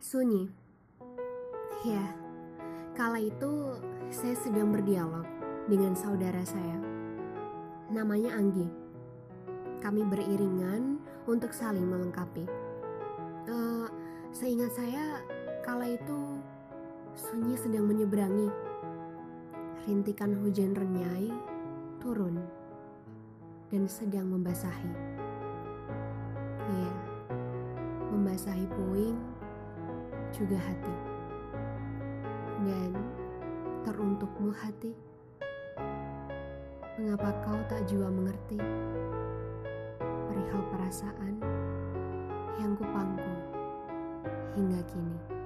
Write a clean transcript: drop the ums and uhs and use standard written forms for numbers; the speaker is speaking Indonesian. Sunyi. Ya, kala itu saya sedang berdialog dengan saudara saya. Namanya Anggi. Kami beriringan untuk saling melengkapi. Seingat saya, kala itu Sunyi sedang menyeberangi. Rintikan hujan renyai turun dan sedang membasahi. Iya, membasahi puing juga hati. Dan teruntukmu hati, mengapa kau tak jua mengerti perihal perasaan yang kupangku hingga kini.